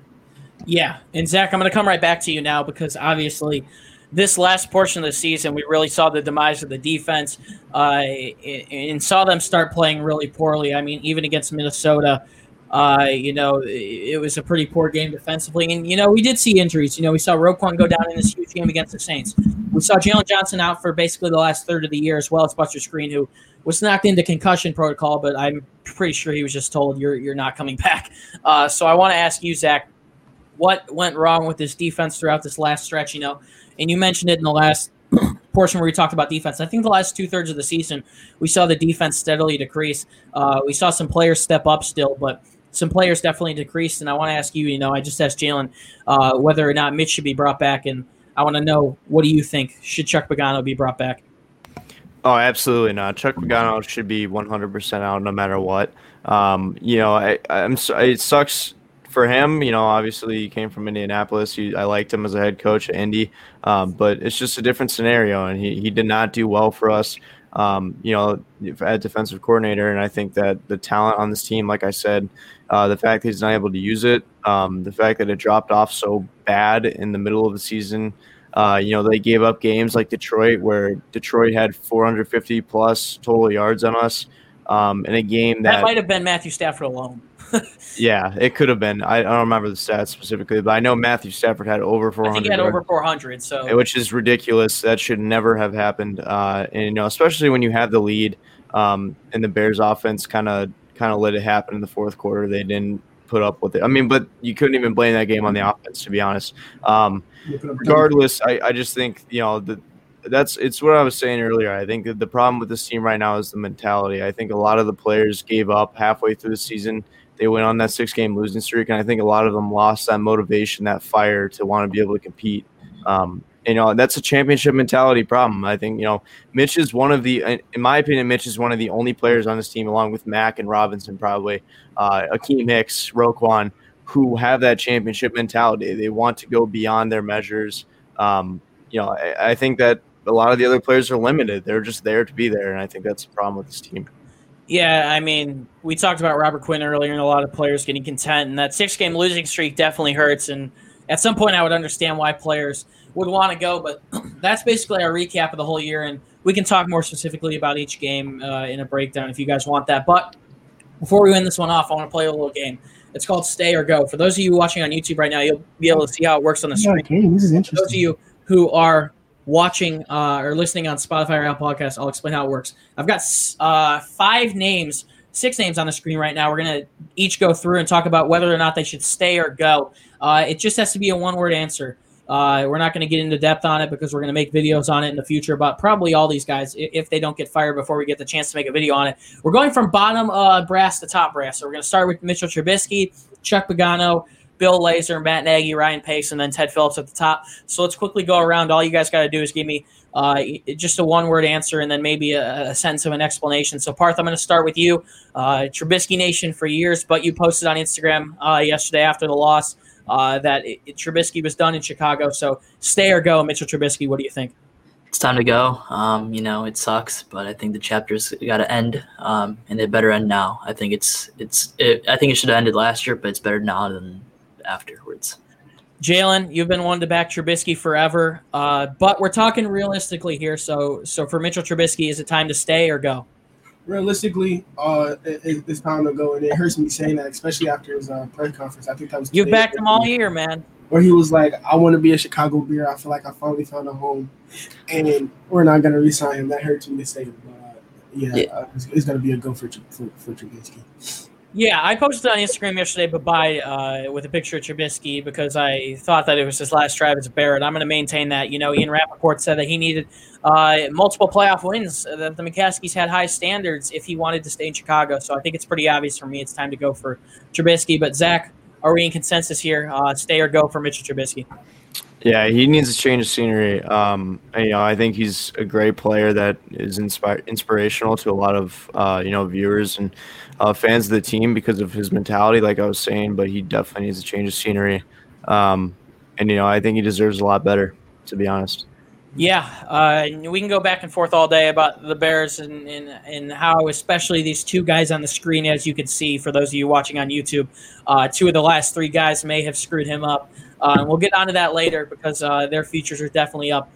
Yeah, and Zach, I'm going to come right back to you now, because obviously this last portion of the season, we really saw the demise of the defense and saw them start playing really poorly. I mean, even against Minnesota, it was a pretty poor game defensively. And, we did see injuries. We saw Roquan go down in this huge game against the Saints. We saw Jaylon Johnson out for basically the last third of the year, as well as Buster Skrine, who was knocked into concussion protocol, but I'm pretty sure he was just told you're not coming back. So I want to ask you, Zach, what went wrong with this defense throughout this last stretch? And you mentioned it in the last portion where we talked about defense. I think the last two-thirds of the season, we saw the defense steadily decrease. We saw some players step up still, but some players definitely decreased. And I want to ask you, I just asked Jalen whether or not Mitch should be brought back, and I want to know, what do you think? Should Chuck Pagano be brought back? Oh, absolutely not. Chuck Pagano should be 100% out no matter what. It sucks for him. Obviously he came from Indianapolis. I liked him as a head coach at Indy, but it's just a different scenario, and he did not do well for us, at defensive coordinator. And I think that the talent on this team, like I said, the fact that he's not able to use it, the fact that it dropped off so bad in the middle of the season, they gave up games like Detroit, where Detroit had 450 plus total yards on us in a game that might have been Matthew Stafford alone. Yeah, it could have been. I don't remember the stats specifically, but I know Matthew Stafford had over 400. I think he had over 400, so, which is ridiculous. That should never have happened. Especially when you have the lead, and the Bears offense kind of let it happen in the fourth quarter. They didn't put up with it. But you couldn't even blame that game on the offense, to be honest. Regardless, I just think it's what I was saying earlier. I think that the problem with this team right now is the mentality. I think a lot of the players gave up halfway through the season. They went on that 6-game losing streak, and I think a lot of them lost that motivation, that fire to want to be able to compete. That's a championship mentality problem. I think, Mitch is one of the – in my opinion, Mitch is one of the only players on this team, along with Mack and Robinson probably, Akeem Hicks, Roquan, who have that championship mentality. They want to go beyond their measures. I think that a lot of the other players are limited. They're just there to be there, and I think that's the problem with this team. Yeah, we talked about Robert Quinn earlier and a lot of players getting content, and that 6-game losing streak definitely hurts. And at some point I would understand why players would want to go, but that's basically our recap of the whole year, and we can talk more specifically about each game in a breakdown if you guys want that. But before we end this one off, I want to play a little game. It's called Stay or Go. For those of you watching on YouTube right now, you'll be able to see how it works on the screen. Okay, this is interesting. For those of you who are watching or listening on Spotify or Apple Podcasts, I'll explain how it works. I've got six names on the screen right now. We're going to each go through and talk about whether or not they should stay or go. It just has to be a one-word answer. We're not going to get into depth on it because we're going to make videos on it in the future about probably all these guys if they don't get fired before we get the chance to make a video on it. We're going from bottom brass to top brass. So we're going to start with Mitchell Trubisky, Chuck Pagano, Bill Lazor, Matt Nagy, Ryan Pace, and then Ted Phillips at the top. So let's quickly go around. All you guys got to do is give me just a one-word answer and then maybe a sentence of an explanation. So, Parth, I'm going to start with you. Trubisky Nation for years, but you posted on Instagram yesterday after the loss that Trubisky was done in Chicago. So stay or go, Mitchell Trubisky, what do you think? It's time to go. It sucks, but I think the chapter's got to end, and it better end now. I think it should have ended last year, but it's better now than afterwards. Jalen, you've been wanting to back Trubisky forever, but we're talking realistically here. So for Mitchell Trubisky, is it time to stay or go? Realistically, it's time to go, and it hurts me saying that, especially after his press conference. I think that was you backed him all year, man. Where he was like, "I want to be a Chicago Bear. I feel like I finally found a home, and we're not going to re-sign him." That hurts me to say, but it's going to be a go for Trubisky. Yeah, I posted on Instagram yesterday, bye-bye, with a picture of Trubisky because I thought that it was his last drive as a Bear, and I'm going to maintain that. You know, Ian Rappaport said that he needed multiple playoff wins, that the McCaskies had high standards if he wanted to stay in Chicago. So I think it's pretty obvious for me it's time to go for Trubisky. But, Zach, are we in consensus here? Stay or go for Mitchell Trubisky? Yeah, he needs a change of scenery. I think he's a great player that is inspirational to a lot of viewers and fans of the team because of his mentality, like I was saying. But he definitely needs a change of scenery, and I think he deserves a lot better, to be honest. Yeah, we can go back and forth all day about the Bears and how especially these two guys on the screen, as you can see, for those of you watching on YouTube, two of the last three guys may have screwed him up. We'll get onto that later because their futures are definitely up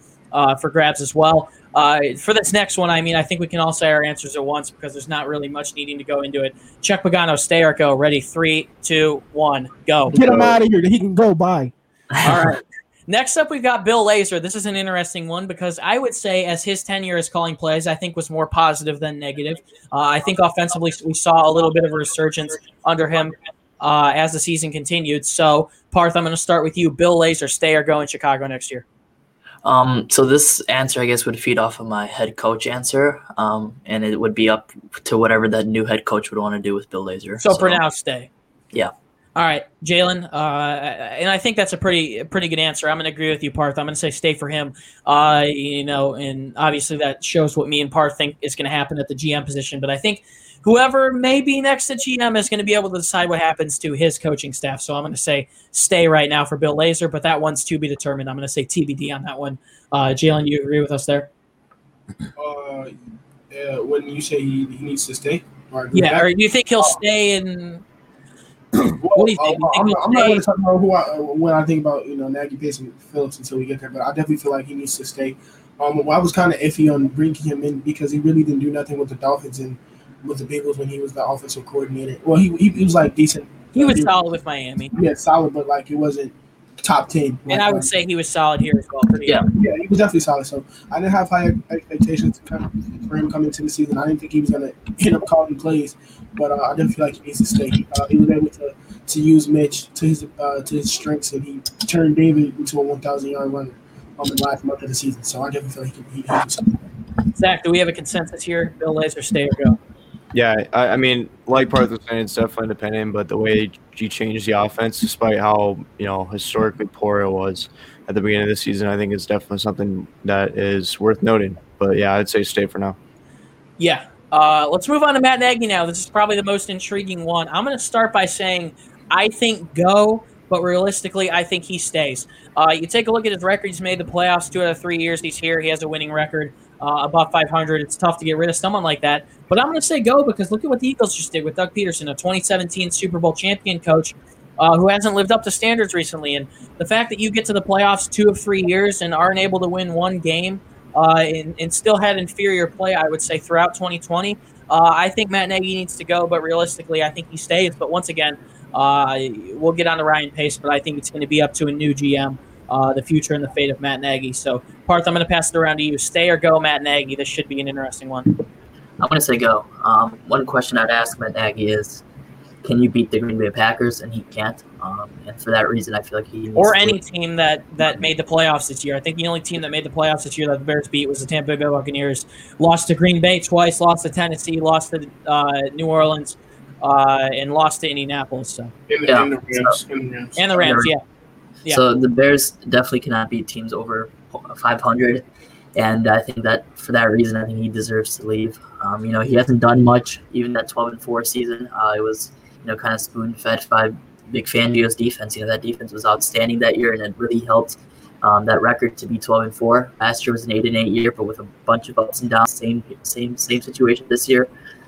for grabs as well. For this next one, I think we can all say our answers at once because there's not really much needing to go into it. Chuck Pagano, stay or go. Ready? 3, 2, 1, go. Get him out of here. He can go. Bye. All right. Next up, we've got Bill Lazor. This is an interesting one because I would say as his tenure as calling plays, I think was more positive than negative. I think offensively we saw a little bit of a resurgence under him as the season continued. So, Parth, I'm going to start with you. Bill Lazor, stay or go in Chicago next year? So this answer, I guess, would feed off of my head coach answer, and it would be up to whatever that new head coach would want to do with Bill Lazor. So for now, stay. Yeah. All right, Jalen, and I think that's a pretty good answer. I'm going to agree with you, Parth. I'm going to say stay for him. And obviously that shows what me and Parth think is going to happen at the GM position. But I think whoever may be next to GM is going to be able to decide what happens to his coaching staff. So I'm going to say stay right now for Bill Lazor, but that one's to be determined. I'm going to say TBD on that one. Jalen, you agree with us there? Yeah, when you say he needs to stay? Or do you think he'll stay in – What do you think? I'm not going to talk about what I think about Nagy, Pace, and Phillips until we get there, but I definitely feel like he needs to stay. I was kind of iffy on bringing him in because he really didn't do nothing with the Dolphins and with the Bengals when he was the offensive coordinator. Well, he was like decent. He was solid with Miami. Yeah, solid, but like it wasn't top 10. And I would say he was solid here as well. Yeah, he was definitely solid. So I didn't have high expectations for him coming into the season. I didn't think he was going to end up calling plays, but I didn't feel like he needs to stay. He was able to use Mitch to his strengths, and he turned David into a 1,000-yard runner on the last month of the season. So I definitely feel like he can do something. Zach, do we have a consensus here? Bill Lazor, stay or go? Yeah, I mean, like Parth was saying, it's definitely dependent, but the way he changed the offense, despite how historically poor it was at the beginning of the season, I think it's definitely something that is worth noting. But yeah, I'd say stay for now. Yeah, let's move on to Matt Nagy now. This is probably the most intriguing one. I'm going to start by saying I think go, but realistically, I think he stays. You take a look at his record. He's made the playoffs 2 out of 3 years he's here. He has a winning record. Above 500, it's tough to get rid of someone like that. But I'm going to say go because look at what the Eagles just did with Doug Peterson, a 2017 Super Bowl champion coach who hasn't lived up to standards recently. And the fact that you get to the playoffs 2 of 3 years and aren't able to win one game and still had inferior play, I would say, throughout 2020, I think Matt Nagy needs to go. But realistically, I think he stays. But once again, we'll get on to Ryan Pace, but I think it's going to be up to a new GM. The future and the fate of Matt Nagy. So, Parth, I'm going to pass it around to you. Stay or go, Matt Nagy? This should be an interesting one. I'm going to say go. One question I'd ask Matt Nagy is, can you beat the Green Bay Packers? And he can't. And for that reason, I feel like he needs or any team that made the playoffs this year. I think the only team that made the playoffs this year that the Bears beat was the Tampa Bay Buccaneers. Lost to Green Bay twice, lost to Tennessee, lost to New Orleans, and lost to Indianapolis. So. And the Rams, yeah. Yeah. So the Bears definitely cannot beat teams over 500, and I think that for that reason, I think he deserves to leave. He hasn't done much, even that 12-4 season. It was kind of spoon-fed by Vic Fangio's defense. That defense was outstanding that year, and it really helped that record to be 12-4. Last year was an 8-8 year, but with a bunch of ups and downs. Same situation this year,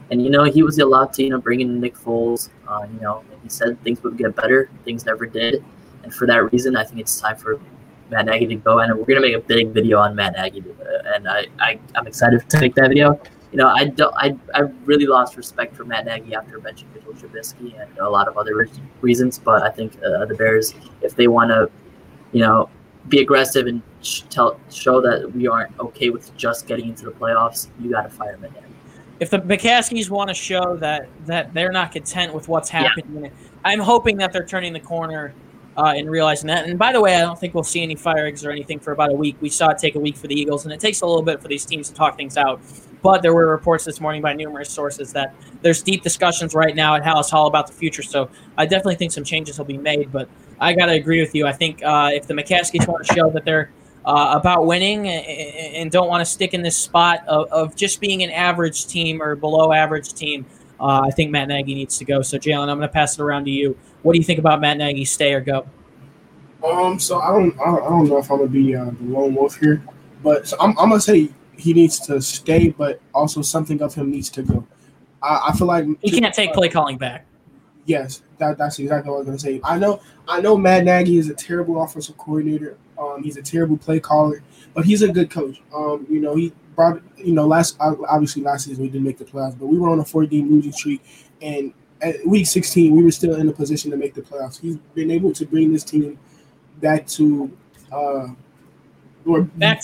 and he was allowed to bring in Nick Foles. And he said things would get better. Things never did. And for that reason, I think it's time for Matt Nagy to go. And we're going to make a big video on Matt Nagy. And I'm excited to make that video. You know, I really lost respect for Matt Nagy after benching Mitchell Trubisky and a lot of other reasons. But I think the Bears, if they want to, you know, be aggressive and show that we aren't okay with just getting into the playoffs, you got to fire Matt Nagy. If the McCaskies want to show that they're not content with what's happening, yeah. I'm hoping that they're turning the corner and realizing that. And by the way, I don't think we'll see any firings or anything for about a week. We saw it take a week for the Eagles, and it takes a little bit for these teams to talk things out. But there were reports this morning by numerous sources that there's deep discussions right now at Halas Hall about the future. So I definitely think some changes will be made. But I got to agree with you. I think if the McCaskies want to show that they're about winning and don't want to stick in this spot of just being an average team or below average team, I think Matt Nagy needs to go. So, Jaylon, I'm going to pass it around to you. What do you think about Matt Nagy, stay or go? So I don't know if I'm going to be the lone wolf here, but so I'm going to say he needs to stay, but also something of him needs to go. I feel like he can't take play calling back. Yes, that's exactly what I was going to say. I know Matt Nagy is a terrible offensive coordinator. He's a terrible play caller, but he's a good coach. You know, he brought, you know, last season we didn't make the playoffs, but we were on a 4-game losing streak, and at week 16 we were still in a position to make the playoffs. He's been able to bring this team back to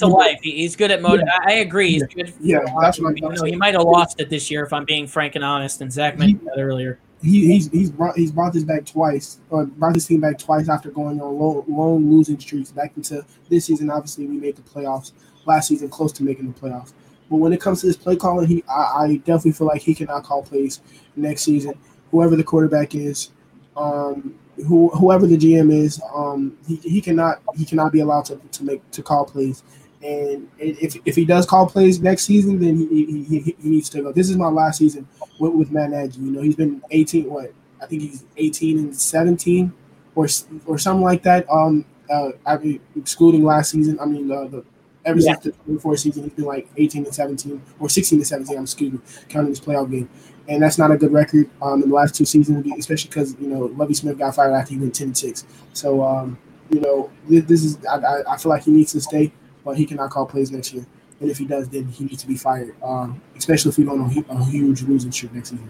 life. He's good at motive. Yeah. I agree. He's good. Yeah, that's what I'm saying. He might have lost it this year if I'm being frank and honest. And Zach mentioned that earlier. He's brought this back twice, or brought this team back twice after going on long losing streaks back into this season. Obviously, we made the playoffs last season, close to making the playoffs. But when it comes to this play calling, I definitely feel like he cannot call plays next season. Whoever the quarterback is, whoever the GM is, he cannot be allowed to call plays. And if he does call plays next season, then he needs to go. This is my last season with Matt Nagy. You know, he's been 18 and 17 or something like that. I mean, excluding last season. I mean, since the 2024 season, he's been like 18 and 17 or 16 and 17. Counting this playoff game, and that's not a good record. In the last two seasons, especially because you know Lovie Smith got fired after he went 10-6. So you know, this is I feel like he needs to stay. But he cannot call plays next year. And if he does, then he needs to be fired, especially if we don't know a huge losing streak next season.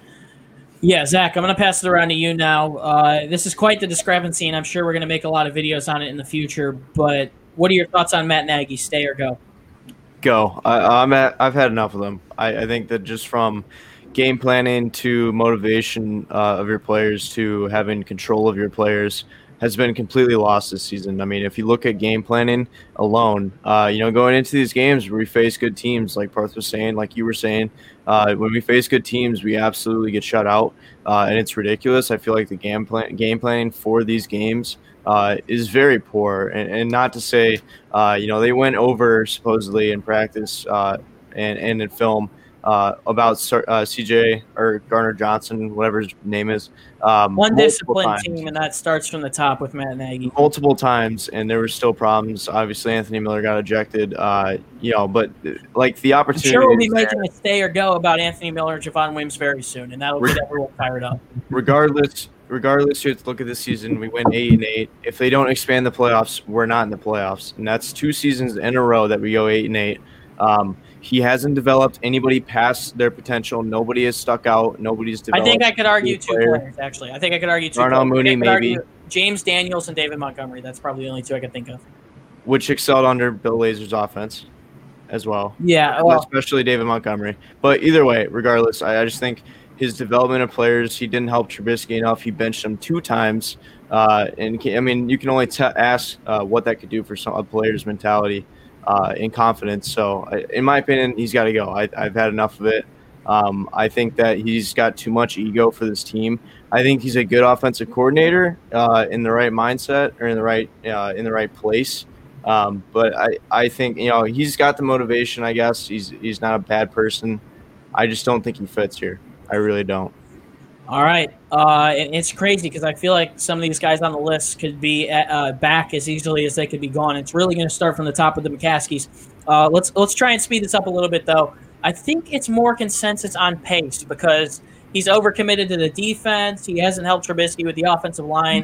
Yeah, Zach, I'm going to pass it around to you now. This is quite the discrepancy, and I'm sure we're going to make a lot of videos on it in the future. But what are your thoughts on Matt Nagy, stay or go? Go. I've had enough of them. I think that just from game planning to motivation of your players to having control of your players – has been completely lost this season. I mean, if you look at game planning alone, you know, going into these games, we face good teams, like Parth was saying, like you were saying. When we face good teams, we absolutely get shut out, and it's ridiculous. I feel like the game planning for these games is very poor, and not to say, you know, they went over supposedly in practice and in film about CJ or Garner Johnson, whatever his name is. One disciplined team, and that starts from the top with Matt Nagy. Multiple times, and there were still problems. Obviously, Anthony Miller got ejected. You know, but like the opportunity. I'm sure we'll be making a stay or go about Anthony Miller and Javon Wims very soon, and that'll get everyone fired up. Regardless, you have to look at this season. We went 8-8. If they don't expand the playoffs, we're not in the playoffs, and that's 2 seasons in a row that we go 8-8. He hasn't developed anybody past their potential. Nobody has stuck out. Nobody's developed. I think I could argue 2 players, actually. I think I could argue 2 players. Darnell Mooney, maybe. James Daniels and David Montgomery. That's probably the only 2 I could think of. Which excelled under Bill Lazor's offense as well. Yeah. Well, especially David Montgomery. But either way, regardless, I just think his development of players, he didn't help Trubisky enough. He benched him 2 times. And I mean, you can only ask what that could do for some, a player's mentality. In confidence. So in my opinion, he's got to go. I've had enough of it. I think that he's got too much ego for this team. I think he's a good offensive coordinator in the right mindset or in the right place. But I think, you know, he's got the motivation, I guess. He's not a bad person. I just don't think he fits here. I really don't. All right. It's crazy because I feel like some of these guys on the list could be back as easily as they could be gone. It's really going to start from the top of the McCaskies. Let's try and speed this up a little bit, though. I think it's more consensus on Pace because He's overcommitted to the defense. He hasn't helped Trubisky with the offensive line.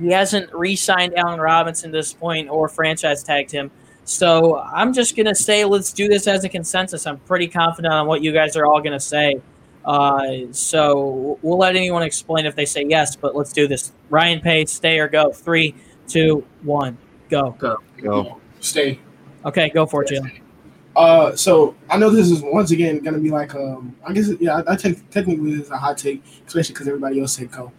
He hasn't re-signed Allen Robinson at this point or franchise tagged him. So I'm just going to say let's do this as a consensus. I'm pretty confident on what you guys are all going to say. So we'll let anyone explain if they say yes, but let's do this. Ryan Pace, stay or go. 3, 2, 1, go. Go. Stay. Okay, go for it, Jalen. So I know this is once again gonna be like I guess technically this is a hot take, especially because everybody else said go.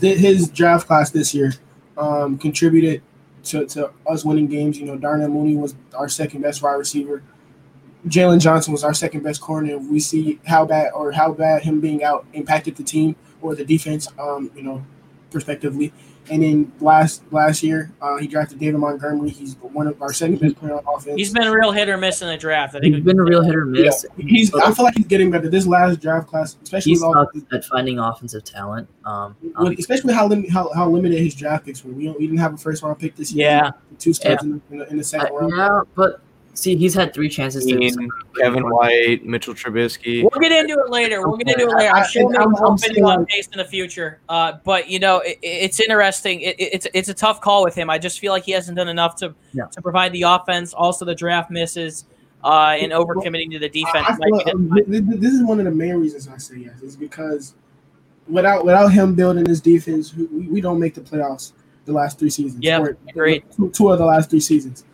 His draft class this year contributed to us winning games. You know, Darnell Mooney was our second best wide receiver. Jaylon Johnson was our second best corner. We see how bad him being out impacted the team or the defense, prospectively. And then last year, he drafted David Montgomery. He's one of our second best players on offense. He's been a real hit or miss in the draft. I think he's been a real hit or miss. Yeah. I feel like he's getting better. This last draft class, especially at finding offensive talent. Especially how limited his draft picks were. We didn't have a first round pick this year. Yeah, 2 starts in the second round. Yeah, but see, he's had 3 chances. Kevin White, Mitchell Trubisky. We'll get into it later. I'm sure we'll video on Pace in the future. But it's interesting. It's a tough call with him. I just feel like he hasn't done enough to provide the offense. Also, the draft misses and overcommitting to the defense. This is one of the main reasons I say yes. Is because without him building this defense, we don't make the playoffs the last 3 seasons. Yeah, agreed. 2 of the last 3 seasons.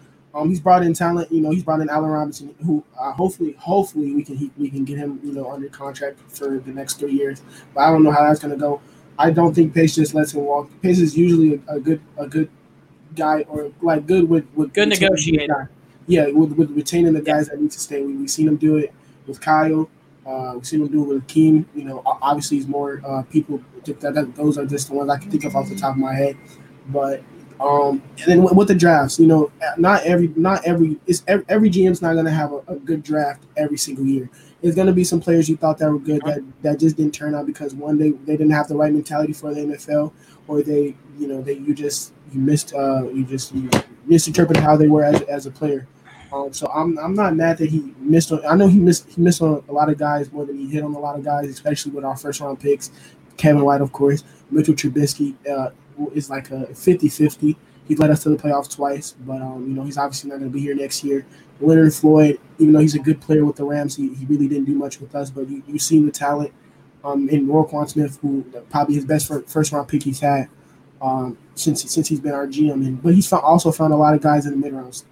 He's brought in talent, He's brought in Allen Robinson, who hopefully we can get him, under contract for the next 3 years. But I don't know how that's gonna go. I don't think Pace just lets him walk. Pace is usually a good guy or like good with good negotiator. Yeah, with retaining the guys that need to stay. We've seen him do it with Kyle. We've seen him do it with Keem. Obviously he's more people. Those are just the ones I can think of off the top of my head, but. And then with the drafts, every GM's not going to have a good draft every single year. There's going to be some players you thought that were good that just didn't turn out because one, they didn't have the right mentality for the NFL, or you misinterpreted how they were as a player. So I'm not mad that he missed on. I know he missed on a lot of guys more than he hit on a lot of guys, especially with our first round picks, Kevin White, of course, Mitchell Trubisky. Is like a 50-50. He led us to the playoffs twice, but he's obviously not going to be here next year. Leonard Floyd, even though he's a good player with the Rams, he really didn't do much with us, but you've seen the talent in Roquan Smith, who probably his best first-round pick he's had since he's been our GM. But he's also found a lot of guys in the mid-rounds.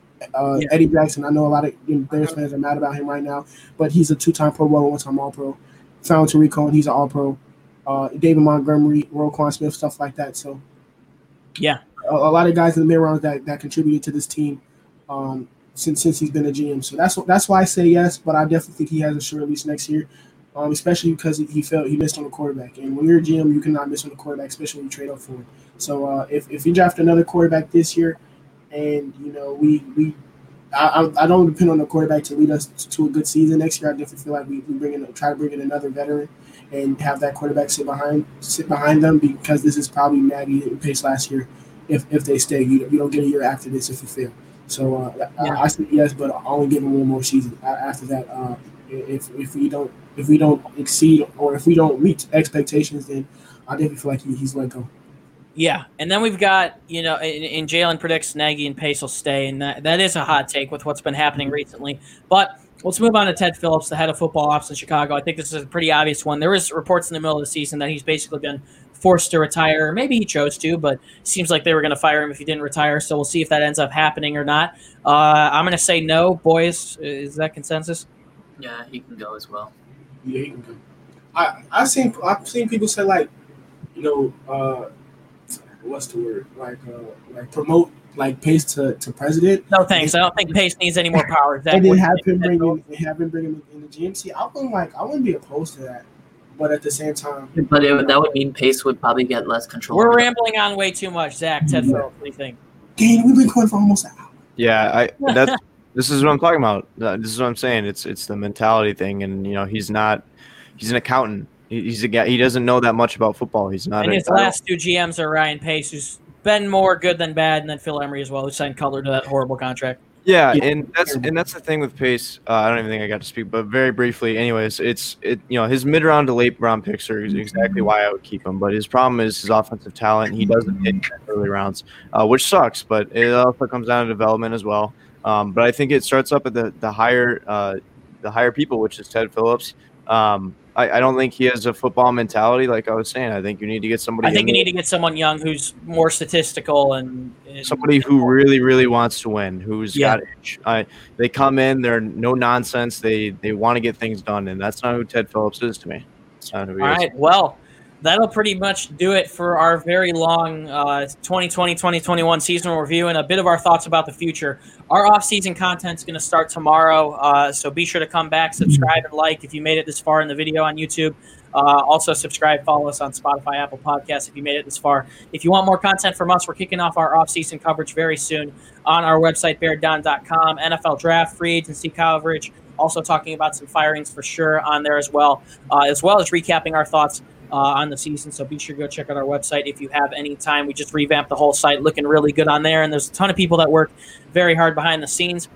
Eddie Jackson, I know a lot of Bears fans are mad about him right now, but he's a 2-time Pro Bowl, 1-time All-Pro. Found Tariq Cohen, he's an All-Pro. David Montgomery, Roquan Smith, stuff like that, so... Yeah, a lot of guys in the mid rounds that contributed to this team since he's been a GM. So that's why I say yes, but I definitely think he has a sure release next year, especially because he missed on the quarterback. And when you're a GM, you cannot miss on the quarterback, especially when you trade up for him. So if you draft another quarterback this year, and I don't depend on the quarterback to lead us to a good season next year. I definitely feel like we try to bring in another veteran and have that quarterback sit behind them, because this is probably Nagy and Pace last year. If they stay, you don't get a year after this if you fail. So I said yes, but I'll only give them one more season. After that, if we don't exceed or if we don't meet expectations, then I definitely feel like he's let go. Yeah, and then we've got, and Jalen predicts Nagy and Pace will stay, and that is a hot take with what's been happening recently. But let's move on to Ted Phillips, the head of football ops in Chicago. I think this is a pretty obvious one. There was reports in the middle of the season that he's basically been forced to retire. Maybe he chose to, but it seems like they were going to fire him if he didn't retire, so we'll see if that ends up happening or not. I'm going to say no. Boys, is that consensus? Yeah, he can go as well. Yeah, he can go. I've seen people say, like, what's the word? Like promote like Pace to president. No thanks. I don't think Pace needs any more power. And then have him bring him in the GMC. I wouldn't be opposed to that, but at the same time, that would mean Pace would probably get less control. We're rambling on way too much, Zach. Ted Phillips, what do you think? Dang, we've been going for almost an hour. Yeah, this is what I'm talking about. This is what I'm saying. It's the mentality thing, and he's an accountant. He's a guy. He doesn't know that much about football. He's not. And his last 2 GMs are Ryan Pace, who's been more good than bad, and then Phil Emery as well, who signed Cutler to that horrible contract. Yeah, and that's the thing with Pace. I don't even think I got to speak, but very briefly, anyways, it's his mid round to late round picks are exactly why I would keep him. But his problem is his offensive talent. He doesn't hit in the early rounds, which sucks. But it also comes down to development as well. But I think it starts up at the higher people, which is Ted Phillips. I don't think he has a football mentality, like I was saying. I think you need to get somebody. I think you need to get someone young who's more statistical and somebody who really, really wants to win. Who's got itch. They come in, they're no nonsense. They want to get things done, and that's not who Ted Phillips is to me. That's not who he is. All right, well, that'll pretty much do it for our very long 2020-2021 seasonal review and a bit of our thoughts about the future. Our off-season content is going to start tomorrow, so be sure to come back, subscribe, and like if you made it this far in the video on YouTube. Also subscribe, follow us on Spotify, Apple Podcasts if you made it this far. If you want more content from us, we're kicking off our off-season coverage very soon on our website, BearDown.com, NFL Draft, free agency coverage, also talking about some firings for sure on there as well as recapping our thoughts on the season, so be sure to go check out our website if you have any time. We just revamped the whole site, looking really good on there, and there's a ton of people that work very hard behind the scenes.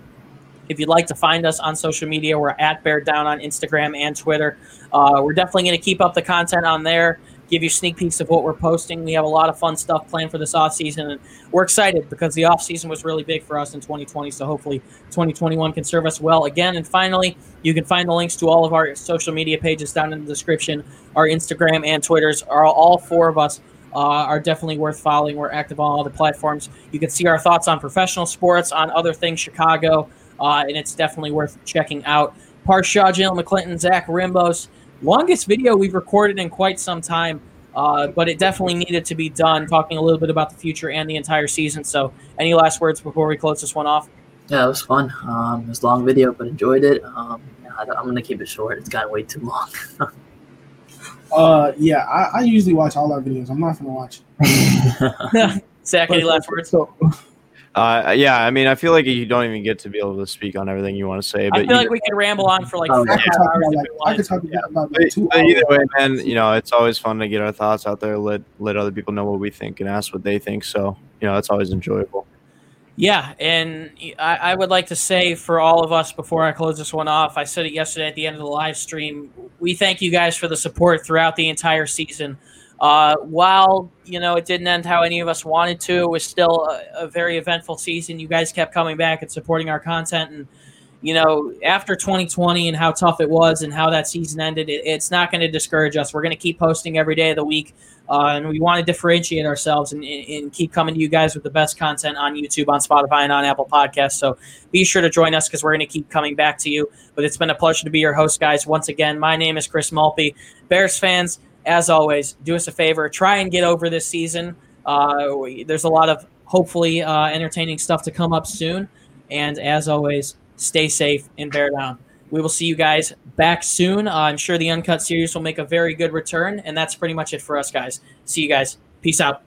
If you'd like to find us on social media, we're at Bear Down on Instagram and Twitter. We're definitely going to keep up the content on there, give you sneak peeks of what we're posting. We have a lot of fun stuff planned for this offseason, and we're excited because the offseason was really big for us in 2020, so hopefully 2021 can serve us well again. And finally, you can find the links to all of our social media pages down in the description. Our Instagram and Twitters are all four of us. Are definitely worth following. We're active on all the platforms. You can see our thoughts on professional sports, on other things Chicago, and it's definitely worth checking out. Parth Shah, Jalen McClinton, Zach Rimbos. Longest video we've recorded in quite some time, but it definitely needed to be done, talking a little bit about the future and the entire season. So any last words before we close this one off? Yeah, it was fun. It was a long video, but enjoyed it. I'm going to keep it short. It's gotten way too long. I usually watch all our videos. I'm not going to watch it. Zach, any last words? I feel like you don't even get to be able to speak on everything you want to say. But I feel like we could ramble on for like 5 hours. I could talk about that too. Either way, man, it's always fun to get our thoughts out there, let other people know what we think and ask what they think. So, it's always enjoyable. Yeah, and I would like to say for all of us before I close this one off, I said it yesterday at the end of the live stream, we thank you guys for the support throughout the entire season. While it didn't end how any of us wanted to, it was still a very eventful season. You guys kept coming back and supporting our content, and after 2020 and how tough it was and how that season ended, it's not going to discourage us. We're going to keep posting every day of the week, and we want to differentiate ourselves and keep coming to you guys with the best content on YouTube, on Spotify, and on Apple Podcasts. So be sure to join us because we're going to keep coming back to you. But it's been a pleasure to be your host, guys. Once again, my name is Chris Maltby. Bears fans, as always, do us a favor. Try and get over this season. There's a lot of hopefully entertaining stuff to come up soon. And as always, stay safe and bear down. We will see you guys back soon. I'm sure the Uncut series will make a very good return. And that's pretty much it for us, guys. See you guys. Peace out.